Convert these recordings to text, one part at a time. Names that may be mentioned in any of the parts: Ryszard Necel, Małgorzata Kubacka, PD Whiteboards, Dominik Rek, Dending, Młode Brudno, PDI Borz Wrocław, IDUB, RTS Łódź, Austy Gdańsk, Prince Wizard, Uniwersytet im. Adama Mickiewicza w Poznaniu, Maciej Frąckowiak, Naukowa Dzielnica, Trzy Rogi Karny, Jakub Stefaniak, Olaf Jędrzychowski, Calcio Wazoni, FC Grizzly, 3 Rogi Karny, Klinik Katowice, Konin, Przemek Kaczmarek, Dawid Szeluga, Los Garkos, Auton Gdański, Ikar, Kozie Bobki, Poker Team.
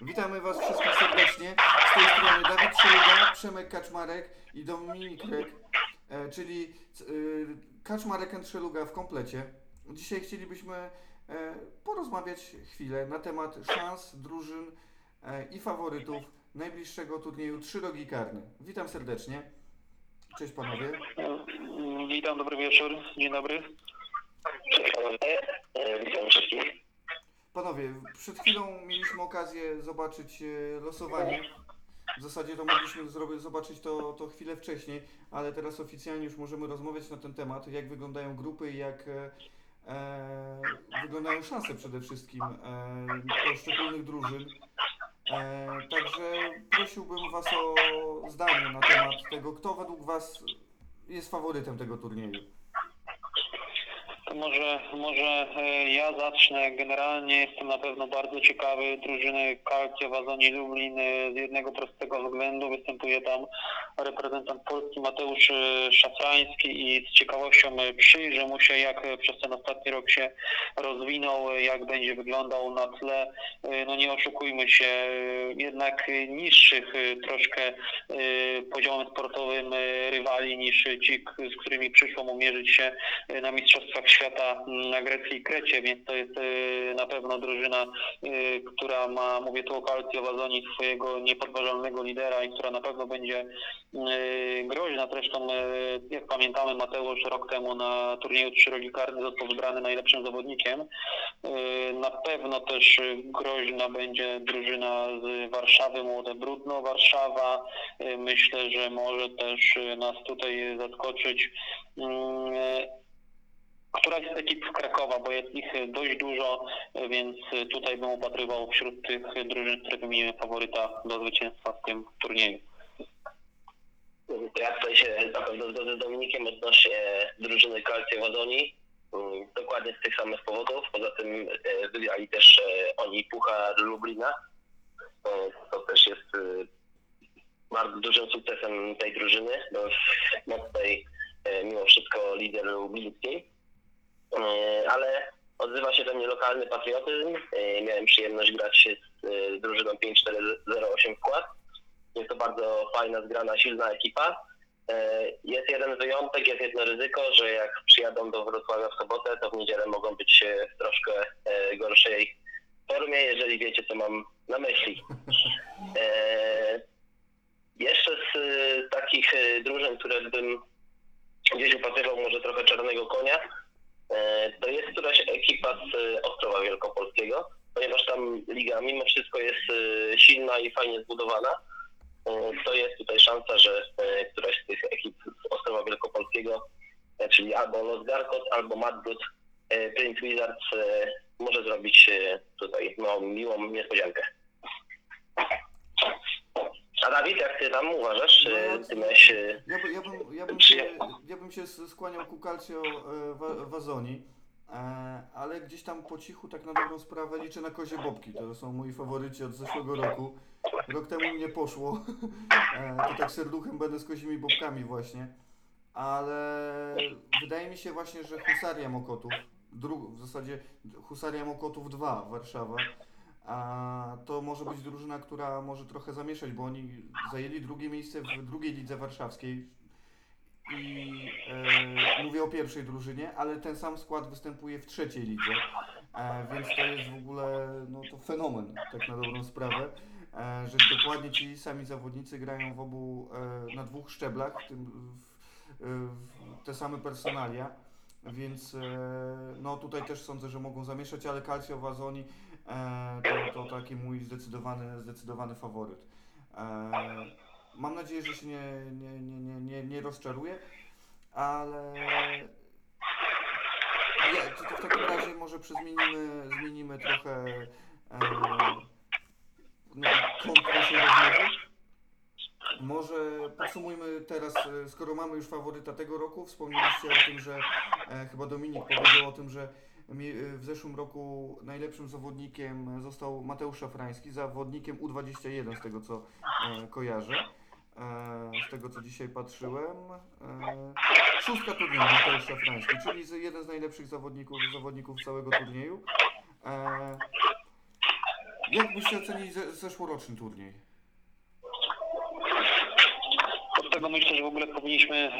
Witamy Was wszystkich serdecznie. Z tej strony Dawid Szeluga, Przemek Kaczmarek i Dominik Rek, czyli Kaczmarek and Szeluga w komplecie. Dzisiaj chcielibyśmy porozmawiać chwilę na temat szans, drużyn i faworytów najbliższego turnieju Trzy Rogi Karny. Witam serdecznie. Cześć panowie. Witam, dobry wieczór. Dzień dobry. Cześć panowie. Witam wszystkich. Panowie, przed chwilą mieliśmy okazję zobaczyć losowanie. W zasadzie to mogliśmy zobaczyć to chwilę wcześniej, ale teraz oficjalnie już możemy rozmawiać na ten temat, jak wyglądają grupy i jak wyglądają szanse przede wszystkim poszczególnych drużyn. Także prosiłbym Was o zdanie na temat tego, kto według Was jest faworytem tego turnieju. To może ja zacznę. Generalnie jestem na pewno bardzo ciekawy drużyny Calcio Wazoni Lublin z jednego prostego względu. Występuje tam reprezentant Polski Mateusz Szafrański i z ciekawością przyjrzę mu się, jak przez ten ostatni rok się rozwinął, jak będzie wyglądał na tle, no nie oszukujmy się, jednak niższych troszkę poziomem sportowym rywali niż ci, z którymi przyszło mu mierzyć się na Mistrzostwach Świata na Grecji i Krecie, więc to jest na pewno drużyna, która ma, mówię tu o Calcio Wazoni, swojego niepodważalnego lidera i która na pewno będzie groźna. Zresztą, jak pamiętamy, Mateusz rok temu na turnieju Trzy Rogi Karny został wybrany najlepszym zawodnikiem. Na pewno też groźna będzie drużyna z Warszawy, Młode Brudno, Warszawa. Myślę, że może też nas tutaj zaskoczyć któraś z ekip Krakowa, bo jest ich dość dużo, więc tutaj bym upatrywał wśród tych drużyn, które wymieniłem, faworyta do zwycięstwa w tym turnieju. Ja tutaj się na pewno zgodzę z Dominikiem odnośnie drużyny Calcio Wazoni. Dokładnie z tych samych powodów. Poza tym wygrali też oni Puchar Lublina. To też jest bardzo dużym sukcesem tej drużyny, bo jest mocnej mimo wszystko lider lublińskiej. Ale odzywa się do mnie lokalny patriotyzm. Miałem przyjemność grać z drużyną 5-4-0-8 skład. Jest to bardzo fajna, zgrana, silna ekipa. Jest jeden wyjątek, jest jedno ryzyko, że jak przyjadą do Wrocławia w sobotę, to w niedzielę mogą być w troszkę gorszej formie, jeżeli wiecie, co mam na myśli. Jeszcze z takich drużyn, które bym gdzieś upatrywał może trochę czarnego konia, to jest któraś ekipa z Ostrowa Wielkopolskiego, ponieważ tam liga mimo wszystko jest silna i fajnie zbudowana. To jest tutaj szansa, że któraś z tych ekip z Ostrowa Wielkopolskiego, czyli albo Los Garkos, albo Maddut, Prince Wizard, może zrobić tutaj miłą niespodziankę. A Dawid, jak ty tam uważasz? Ty miałeś... Ja bym się skłaniał ku Calcio Wazoni, ale gdzieś tam po cichu, tak na dobrą sprawę, liczę na Kozie Bobki. To są moi faworyci od zeszłego roku. Rok temu nie poszło. To tak serduchem będę z Kozimi Bobkami właśnie. Ale wydaje mi się właśnie, że Husaria Mokotów, w zasadzie Husaria Mokotów 2 Warszawa, a to może być drużyna, która może trochę zamieszać, bo oni zajęli drugie miejsce w drugiej lidze warszawskiej i mówię o pierwszej drużynie, ale ten sam skład występuje w trzeciej lidze, więc to jest w ogóle to fenomen, tak na dobrą sprawę, że dokładnie ci sami zawodnicy grają w obu, na dwóch szczeblach, w tym w te same personalia, więc tutaj też sądzę, że mogą zamieszać, ale Calcio Wazoni to taki mój zdecydowany faworyt. Mam nadzieję, że się nie rozczaruję, ale to w takim razie może zmienimy trochę kąt naszej rozmowy. Może podsumujmy teraz, skoro mamy już faworyta tego roku, wspomnieliście o tym, że chyba Dominik powiedział o tym, że w zeszłym roku najlepszym zawodnikiem został Mateusz Szafrański, zawodnikiem U21 z tego co kojarzę, z tego co dzisiaj patrzyłem. Szóstka turnieju Mateusz Szafrański, czyli jeden z najlepszych zawodników całego turnieju. Jak byście ocenili zeszłoroczny turniej? Od tego myślę, że w ogóle powinniśmy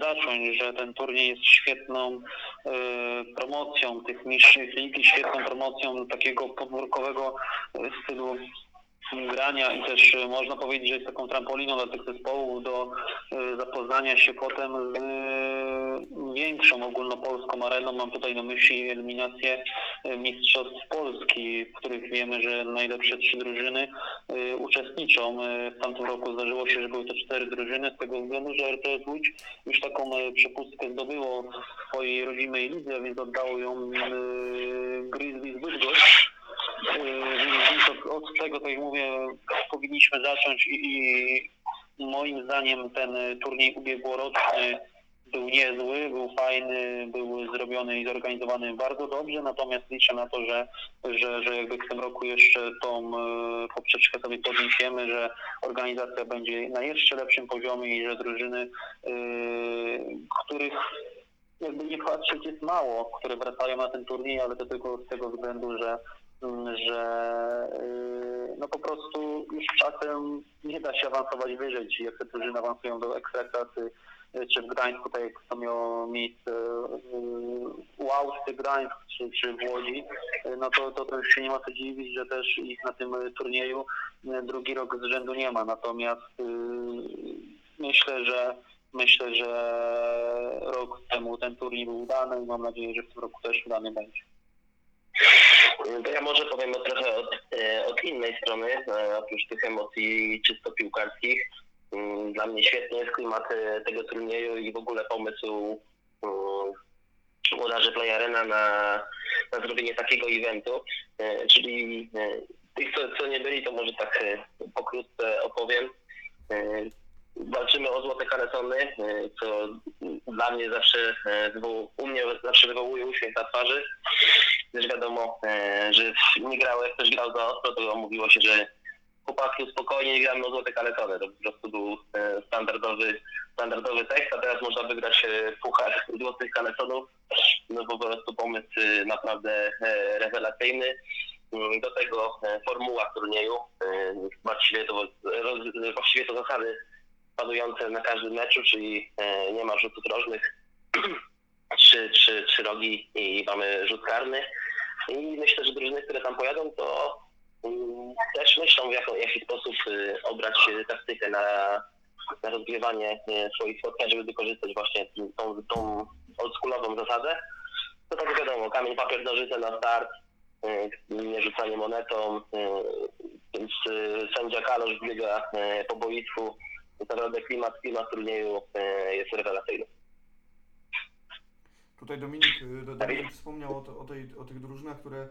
zacząć, że ten turniej jest świetną promocją tych niższych lig, świetną promocją takiego podwórkowego stylu grania i też można powiedzieć, że jest taką trampoliną dla tych zespołów do zapoznania się potem z większą ogólnopolską areną. Mam tutaj na myśli eliminację Mistrzostw Polski, w których wiemy, że najlepsze 3 drużyny uczestniczą. W tamtym roku zdarzyło się, że były to 4 drużyny, z tego względu, że RTS Łódź już taką przepustkę zdobyło w swojej rodzimej lidze, a więc oddało ją Grizzly z Bydgoszcz. Od tego, tak jak mówię, powinniśmy zacząć i moim zdaniem ten turniej ubiegłoroczny był niezły, był fajny, był zrobiony i zorganizowany bardzo dobrze, natomiast liczę na to, że jakby w tym roku jeszcze tą poprzeczkę sobie podniesiemy, że organizacja będzie na jeszcze lepszym poziomie i że drużyny, których jakby nie patrzeć jest mało, które wracają na ten turniej, ale to tylko z tego względu, że po prostu już czasem nie da się awansować wyżej, czyli jak te drużyny awansują do Ekstraklasy czy w Gdańsku, tak jak to miało miejsce u Austy Gdańsk czy w Łodzi, no to już się nie ma co dziwić, że też ich na tym turnieju drugi rok z rzędu nie ma. Natomiast myślę, że rok temu ten turniej był udany i mam nadzieję, że w tym roku też udany będzie. To ja może powiem trochę od innej strony, oprócz tych emocji czysto piłkarskich. Dla mnie świetny jest klimat tego turnieju i w ogóle pomysł włodarzy PlayArena na zrobienie takiego eventu. Czyli tych, co nie byli, to może tak pokrótce opowiem. Walczymy o złote kalesony, co dla mnie zawsze, u mnie zawsze wywołuje uśmiech na twarzy. Też wiadomo, że nie grał, jak ktoś grał za ostro, to mówiło się, że chłopaki spokojnie gramy o złote kalesony. To po prostu był standardowy tekst, a teraz można wygrać puchar złotych kalesonów. No po prostu pomysł naprawdę rewelacyjny. Do tego formuła turnieju, właściwie to zasady padujące na każdym meczu, czyli nie ma rzutów rożnych, trzy rogi i mamy rzut karny. I myślę, że drużyny, które tam pojadą, to też myślą, w jaki sposób obrać taktykę na rozgrywanie swoich spotkań, żeby wykorzystać właśnie tą oldschoolową zasadę. To tak wiadomo, kamień, papier, nożyce na start, nie rzucanie monetą, więc sędzia Kalosz biega po boisku. Tak naprawdę klimat turnieju jest rewelacyjny. Tutaj Dominik wspomniał o tych drużynach, które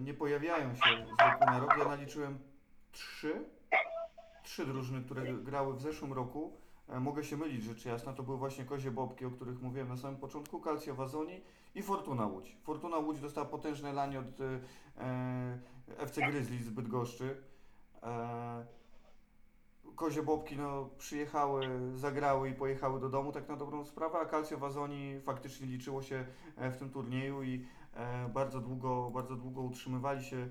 nie pojawiają się z roku na rok. Ja naliczyłem 3 drużyny, które grały w zeszłym roku. Mogę się mylić, rzecz jasna. To były właśnie Kozie Bobki, o których mówiłem na samym początku, Calcio Wazoni i Fortuna Łódź. Fortuna Łódź dostała potężne lanie od FC Grizzly z Bydgoszczy. Kozie Bobki przyjechały, zagrały i pojechały do domu tak na dobrą sprawę, a Calcio Wazoni faktycznie liczyło się w tym turnieju i bardzo długo utrzymywali się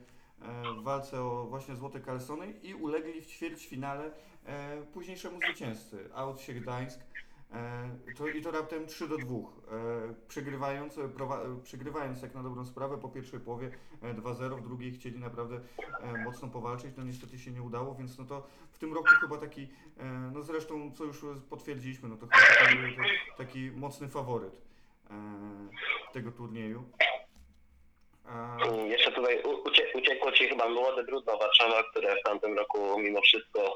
w walce o właśnie złote kalesony i ulegli w ćwierćfinale późniejszemu zwycięzcy, Austy Gdańsk, to raptem 3-2, przegrywając tak na dobrą sprawę po pierwszej połowie 2-0, w drugiej chcieli naprawdę mocno powalczyć, niestety się nie udało, więc to w tym roku chyba taki, zresztą co już potwierdziliśmy, to chyba taki mocny faworyt tego turnieju. Jeszcze tutaj uciekło Ci chyba Młode Brudno Warszawa, które w tamtym roku mimo wszystko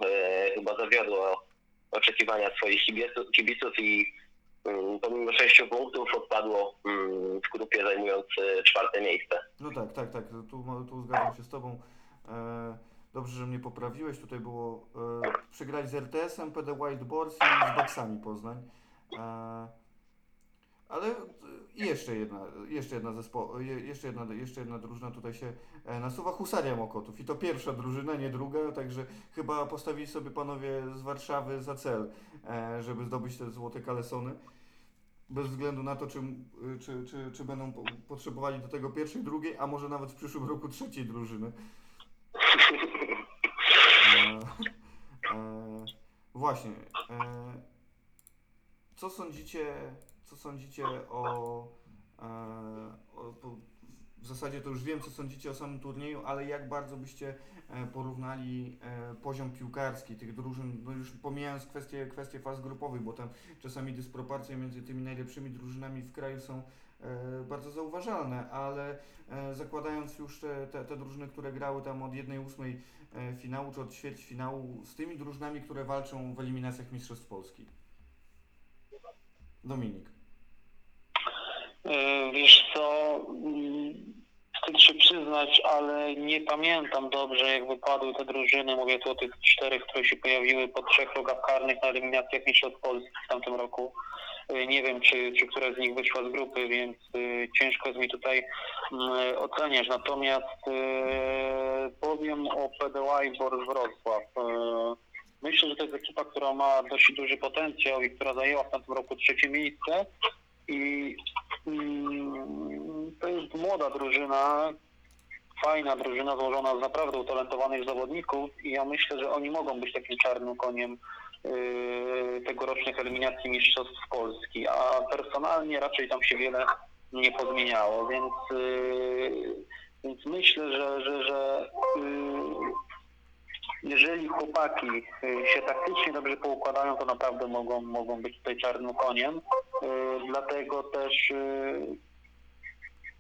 chyba zawiodło oczekiwania swoich kibiców i pomimo 6 punktów odpadło w grupie, zajmując 4. miejsce. No tak, tu zgadzam się z Tobą. Dobrze, że mnie poprawiłeś. Tutaj było przegrać z RTS-em, PD Whiteboards i z Baksami Poznań. Ale jeszcze jedna drużyna tutaj się nasuwa, Husaria Mokotów i to pierwsza drużyna, nie druga, także chyba postawili sobie panowie z Warszawy za cel, żeby zdobyć te złote kalesony. bez względu na to, czy będą potrzebowali do tego pierwszej, drugiej, a może nawet w przyszłym roku trzeciej drużyny. Właśnie. Co sądzicie w zasadzie to już wiem, co sądzicie o samym turnieju, ale jak bardzo byście porównali poziom piłkarski tych drużyn, no już pomijając kwestie faz grupowych, bo tam czasami dysproporcje między tymi najlepszymi drużynami w kraju są bardzo zauważalne, ale zakładając już te drużyny, które grały tam od 1/8 finału czy od ćwierćfinału z tymi drużynami, które walczą w eliminacjach Mistrzostw Polski. Dominik. Wiesz co, chcę się przyznać, ale nie pamiętam dobrze, jak wypadły te drużyny, mówię tu o tych czterech, które się pojawiły po 3 rogach karnych na eliminacjach Mistrzostw Polski w tamtym roku. Nie wiem, czy która z nich wyszła z grupy, więc ciężko jest mi tutaj oceniać. Natomiast powiem o PDI Borz Wrocław. Myślę, że to jest ekipa, która ma dość duży potencjał i która zajęła w tamtym roku 3 miejsce. I to jest młoda drużyna, fajna drużyna złożona z naprawdę utalentowanych zawodników i ja myślę, że oni mogą być takim czarnym koniem tegorocznych eliminacji Mistrzostw Polski, a personalnie raczej tam się wiele nie pozmieniało, więc myślę, że jeżeli chłopaki się taktycznie dobrze poukładają, to naprawdę mogą być tutaj czarnym koniem. Dlatego też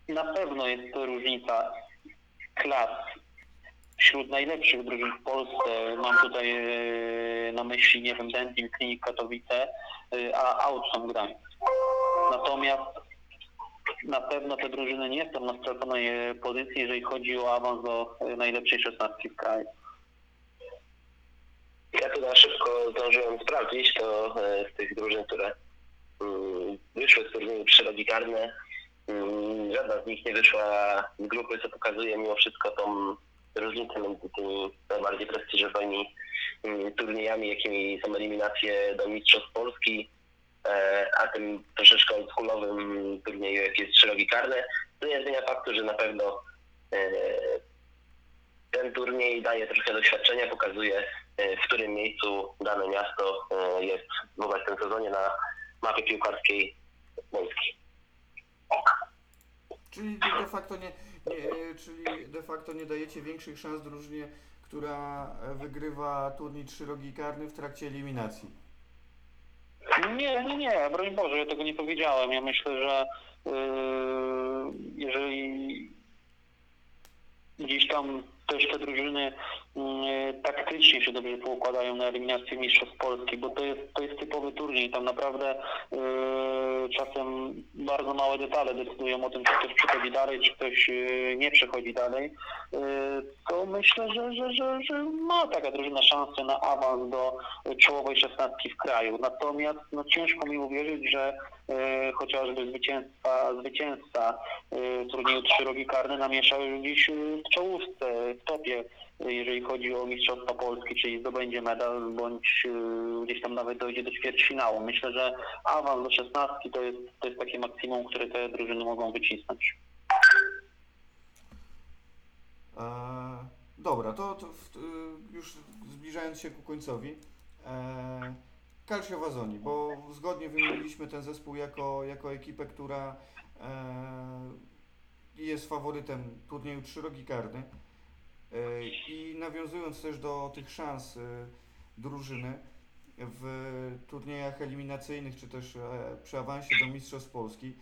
na pewno jest to różnica klas wśród najlepszych drużyn w Polsce. Mam tutaj na myśli, nie wiem, Dending, Klinik Katowice, a Auton Gdański. Natomiast na pewno te drużyny nie są na straconej pozycji, jeżeli chodzi o awans do najlepszej 16 w kraju. Ja tu na szybko zdążyłem sprawdzić, to z tych drużyn, które wyszły z turnieju Trzy Rogi Karne, żadna z nich nie wyszła z grupy, co pokazuje mimo wszystko tą różnicę między tymi najbardziej prestiżowymi turniejami, jakimi są eliminacje do Mistrzostw Polski, a tym troszeczkę oldschoolowym turnieju, jak jest Trzy Rogi Karne. To nie zmienia faktu, że na pewno ten turniej daje troszkę doświadczenia, pokazuje, w którym miejscu dane miasto jest w obecnym sezonie na mapie piłkarskiej Polski. Czyli de facto nie dajecie większych szans drużynie, która wygrywa turniej Trzy Rogi Karny w trakcie eliminacji? Nie, broń Boże, ja tego nie powiedziałem. Ja myślę, że jeżeli gdzieś tam też te drużyny taktycznie się dobrze poukładają na eliminację Mistrzostw Polski, bo to jest typowy turniej. Tam naprawdę czasem bardzo małe detale decydują o tym, czy ktoś przechodzi dalej, czy ktoś nie przechodzi dalej. To myślę, że ma taka drużyna szansę na awans do czołowej 16 w kraju. Natomiast ciężko mi uwierzyć, że chociażby zwycięzca turnieju Trzy Rogi Karne namieszał już gdzieś w czołówce, w topie, jeżeli chodzi o Mistrzostwa Polski, czyli zdobędzie medal bądź gdzieś tam nawet dojdzie do ćwierćfinału. Myślę, że awans do 16 to jest takie maksimum, które te drużyny mogą wycisnąć. Dobra, to już zbliżając się ku końcowi, Calcio Wazoni, bo zgodnie wymieniliśmy ten zespół jako ekipę, która jest faworytem turnieju Trzy Rogi Karny. I nawiązując też do tych szans drużyny w turniejach eliminacyjnych, czy też przy awansie do Mistrzostw Polski,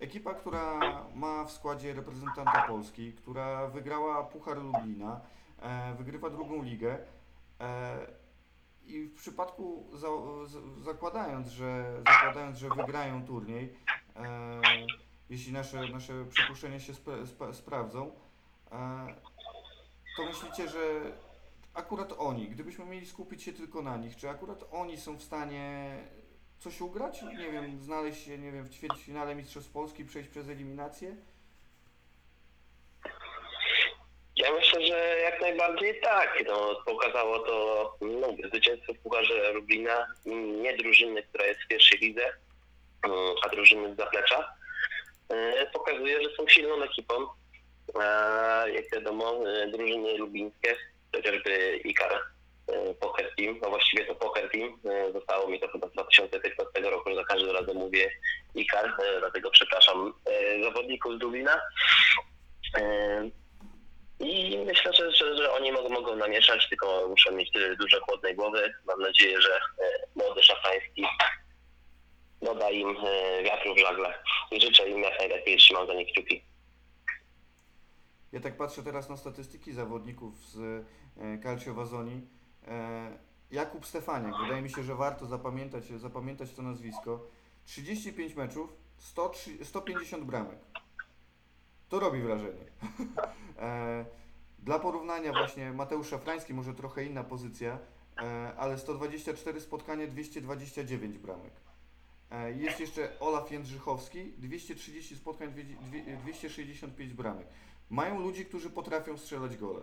ekipa, która ma w składzie reprezentanta Polski, która wygrała Puchar Lublina, wygrywa drugą ligę i w przypadku, zakładając, że wygrają turniej, jeśli nasze przypuszczenia się sprawdzą, to myślicie, że akurat oni, gdybyśmy mieli skupić się tylko na nich, czy akurat oni są w stanie coś ugrać? Nie wiem, znaleźć się, nie wiem, w ćwierćfinale Mistrzostw Polski, przejść przez eliminację? Ja myślę, że jak najbardziej tak. Pokazało to zwycięstwo w Pucharze Lublina, nie drużyny, która jest w pierwszej lidze, a drużyny z zaplecza, pokazuje, że są silną ekipą. Jak wiadomo, drużyny lubińskie, chociażby Ikar, Poker Team, no właściwie to Poker Team, zostało mi to chyba z 2015 roku, że za każdym razem mówię Ikar, dlatego przepraszam zawodników z Lublina. I myślę, że oni mogą namieszać, tylko muszą mieć dużo chłodnej głowy. Mam nadzieję, że młody Szacański doda im wiatru w żagle i życzę im jak najlepiej, trzymam za nich kciuki. Ja tak patrzę teraz na statystyki zawodników z Calcio Wazoni. Jakub Stefaniak, wydaje mi się, że warto zapamiętać to nazwisko. 35 meczów, 150 bramek. To robi wrażenie. Dla porównania właśnie Mateusz Szafrański, może trochę inna pozycja, ale 124 spotkania, 229 bramek. Jest jeszcze Olaf Jędrzychowski, 230 spotkań, 265 bramek. Mają ludzi, którzy potrafią strzelać gole.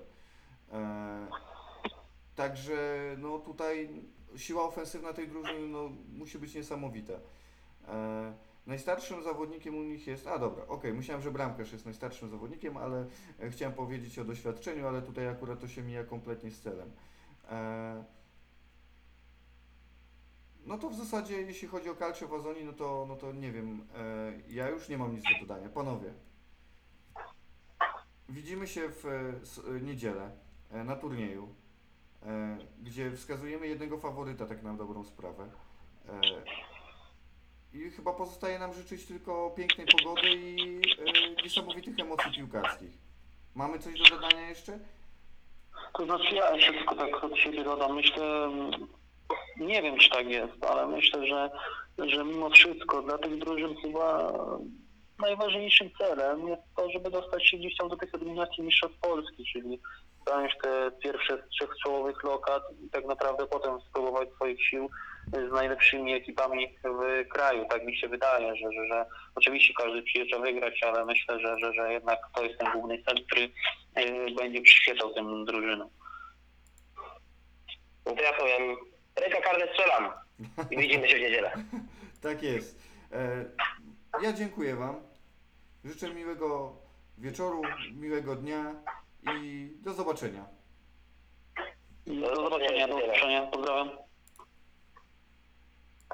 Także no tutaj siła ofensywna tej drużyny no, musi być niesamowita. Najstarszym zawodnikiem u nich jest... myślałem, że bramkarz jest najstarszym zawodnikiem, ale chciałem powiedzieć o doświadczeniu, ale tutaj akurat to się mija kompletnie z celem. No to w zasadzie, jeśli chodzi o Calcio Wazoni, no to nie wiem, ja już nie mam nic do dodania. Panowie, widzimy się w niedzielę na turnieju, gdzie wskazujemy jednego faworyta, tak na dobrą sprawę. I chyba pozostaje nam życzyć tylko pięknej pogody i niesamowitych emocji piłkarskich. Mamy coś do dodania jeszcze? To znaczy ja jeszcze tylko tak od siebie dodam. Myślę, nie wiem czy tak jest, ale myślę, że mimo wszystko dla tych drużyn chyba najważniejszym celem jest to, żeby dostać się gdzieś tam do tych eliminacji mistrzostw Polski, czyli zająć te pierwsze z trzech czołowych lokat i tak naprawdę potem spróbować swoich sił z najlepszymi ekipami w kraju. Tak mi się wydaje, że oczywiście każdy przyjeżdża wygrać, ale myślę, że jednak to jest ten główny cel, który będzie przyświecał tym drużynom. No to ja powiem, ręka karne strzelam i widzimy się w niedzielę. Tak jest. Ja dziękuję Wam. Życzę miłego wieczoru, miłego dnia i do zobaczenia. Do zobaczenia, pozdrawiam.